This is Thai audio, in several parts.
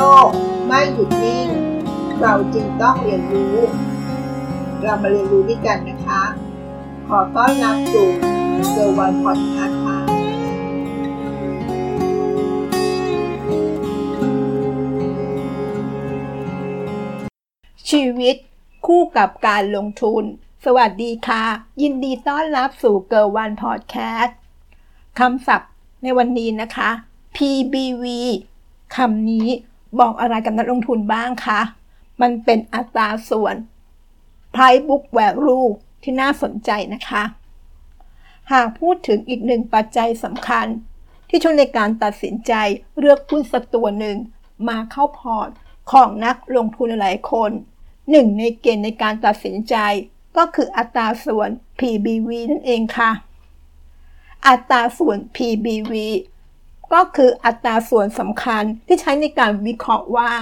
ลกไม่หยุดนิ่งเราจึงต้องเรียนรู้เรามาเรียนรู้ด้วยกันนะคะขอต้อนรับสู่เซอร์วันพอดคาสต์ค่ะชีวิตคู่กับการลงทุนสวัสดีค่ะยินดีต้อนรับสู่เซอร์วันพอดแคสต์คำศัพท์ในวันนี้นะคะ PBV คำนี้บอกอะไรกับนักลงทุนบ้างคะมันเป็นอัตราส่วน Price Book Value ที่น่าสนใจนะคะหากพูดถึงอีกหนึ่งปัจจัยสำคัญที่ช่วยในการตัดสินใจเลือกหุ้นสักตัวหนึ่งมาเข้าพอร์ตของนักลงทุนหลายคนหนึ่งในเกณฑ์ในการตัดสินใจก็คืออัตราส่วน PBV นั่นเองค่ะอัตราส่วน PBV ก็คืออัตราส่วนสำคัญที่ใช้ในการวิเคราะห์ว่า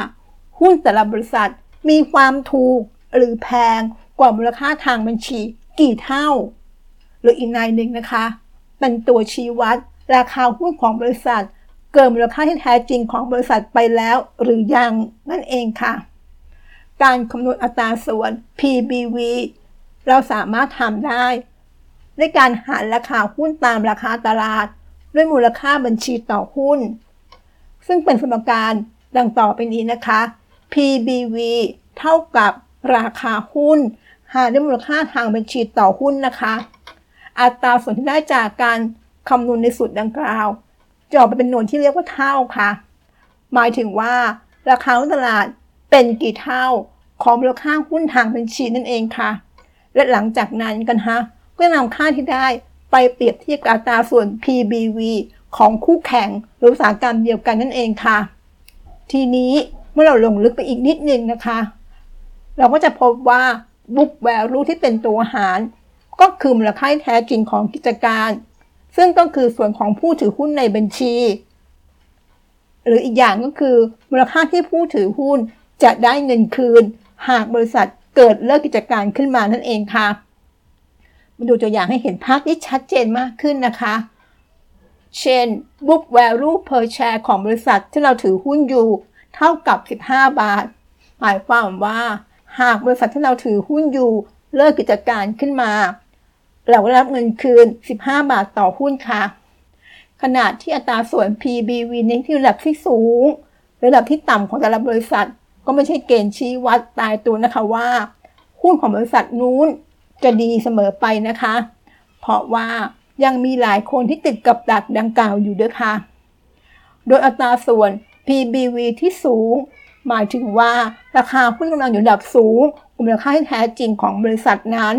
หุ้นแต่ละบริษัทมีความถูกหรือแพงกว่ามูลค่าทางบัญชีกี่เท่าหรืออีกนัยหนึ่งนะคะเป็นตัวชี้วัดราคาหุ้นของบริษัทเกินมูลค่าที่แท้จริงของบริษัทไปแล้วหรือยังนั่นเองค่ะการคำนวณอัตราส่วน PBV เราสามารถทำได้ด้วยการหารราคาหุ้นตามราคาตลาดด้วยมูลค่าบัญชีต่อหุ้นซึ่งเป็นสมการดังต่อไปนี้นะคะ PBV เท่ากับราคาหุ้นหารด้วยมูลค่าทางบัญชีต่อหุ้นนะคะอัตราส่วนที่ได้จากการคำนวณในสูตรดังกล่าวจะออกเป็นหน่วยที่เรียกว่าเท่าค่ะหมายถึงว่าราคาหุ้นตลาดเป็นกี่เท่าของมูลค่าหุ้นทางบัญชีนั่นเองค่ะและหลังจากนั้นกันฮะก็นำค่าที่ได้ไปเปรียบเทียบกับอัตราส่วน PBV ของคู่แข่งหรืออุตสาหกรรมเดียวกันนั่นเองค่ะทีนี้เมื่อเราลงลึกไปอีกนิดนึงนะคะเราก็จะพบว่า Book Value ที่เป็นตัวหารก็คือมูลค่าแท้จริงของกิจการซึ่งก็คือส่วนของผู้ถือหุ้นในบัญชีหรืออีกอย่างก็คือมูลค่าที่ผู้ถือหุ้นจะได้เงินคืนหากบริษัทเกิดเลิกกิจการขึ้นมานั่นเองค่ะมาดูตัวอย่างให้เห็นภาพที่ชัดเจนมากขึ้นนะคะเช่น Book Value per share ของบริษัทที่เราถือหุ้นอยู่เท่ากับ15บาทหมายความว่าหากบริษัทที่เราถือหุ้นอยู่เลิกกิจการขึ้นมาเราได้รับเงินคืน15บาทต่อหุ้นค่ะขณะที่อัตราส่วน PBV ในที่ระดับที่สูงหรือระดับที่ต่ำของแต่ละบริษัทก็ไม่ใช่เกณฑ์ชี้วัดตายตัวนะคะว่าหุ้นของบริษัทนู้นจะดีเสมอไปนะคะเพราะว่ายังมีหลายคนที่ติดกับดักดังกล่าวอยู่ด้วยค่ะโดยอัตราส่วน PBV ที่สูงหมายถึงว่าราคาหุ้นกำลังอยู่ระดับสูงมูลค่าที่แท้จริงของบริษัทนั้น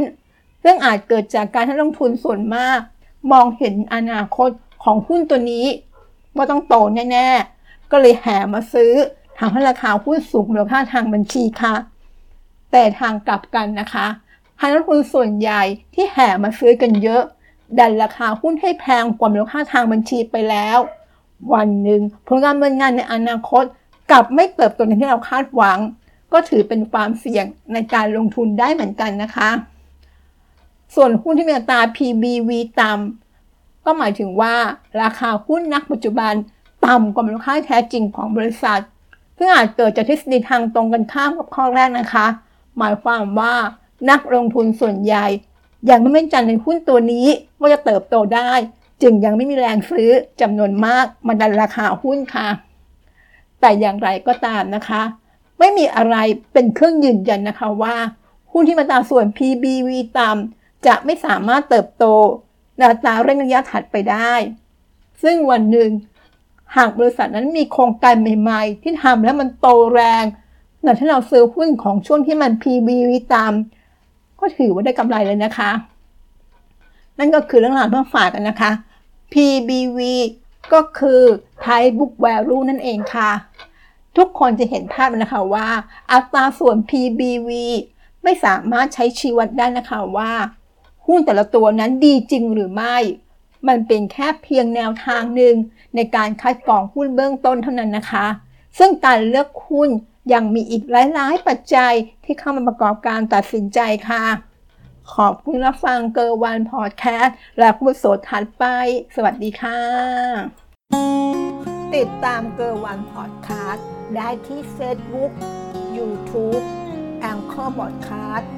เรื่องอาจเกิดจากการที่นักลงทุนส่วนมากมองเห็นอนาคตของหุ้นตัวนี้ว่าต้องโตแน่ๆก็เลยแห่มาซื้อทำให้ราคาหุ้นสูงมูลค่าทางบัญชีค่ะแต่ทางกลับกันนะคะนักลงทุนส่วนใหญ่ที่แห่มาซื้อกันเยอะดันราคาหุ้นให้แพงกว่ามูลค่าทางบัญชีไปแล้ววันหนึ่งผลการดำเนินงานในอนาคตกลับไม่เติบโตอย่างที่เราคาดหวังก็ถือเป็นความเสี่ยงในการลงทุนได้เหมือนกันนะคะส่วนหุ้นที่มีอัตรา PBV ต่ำก็หมายถึงว่าราคาหุ้นณ ปัจจุบันต่ำกว่ามูลค่าแท้จริงของบริษัทซึ่งอาจเกิดจากทฤษฎีทางตรงกันข้ามกับข้อแรกนะคะหมายความว่านักลงทุนส่วนใหญ่ยังไม่มั่นใจในหุ้นตัวนี้ว่าจะเติบโตได้จึงยังไม่มีแรงซื้อจำนวนมากมาดันราคาหุ้นค่ะแต่อย่างไรก็ตามนะคะไม่มีอะไรเป็นเครื่องยืนยันนะคะว่าหุ้นที่มีอัตราส่วน PBV ต่ำจะไม่สามารถเติบโตในอัตราเร่งระยะถัดไปได้ซึ่งวันหนึ่งหากบริษัทนั้นมีโครงการใหม่ๆที่ทำแล้วมันโตแรงในที่เราซื้อหุ้นของช่วงที่มัน PBV ต่ำก็ถือว่าได้กำไรเลยนะคะนั่นก็คือเรื่องราวที่มาฝากกันนะคะ PBV ก็คือ Price Book Value นั่นเองค่ะทุกคนจะเห็นภาพนะคะว่าอัตราส่วน PBV ไม่สามารถใช้ชี้วัดได้นะคะว่าหุ้นแต่ละตัวนั้นดีจริงหรือไม่มันเป็นแค่เพียงแนวทางหนึ่งในการคัดกรองหุ้นเบื้องต้นเท่านั้นนะคะซึ่งการเลือกหุ้นยังมีอีกหลายๆปัจจัยที่เข้ามาประกอบการตัดสินใจค่ะขอบคุณรับฟังเกอร์วันพอดแคสต์และคุณโสดถัดไปสวัสดีค่ะติดตามเกอร์วันพอดแคสต์ ได้ที่ Facebook YouTube แองเกอร์บอดคาสต์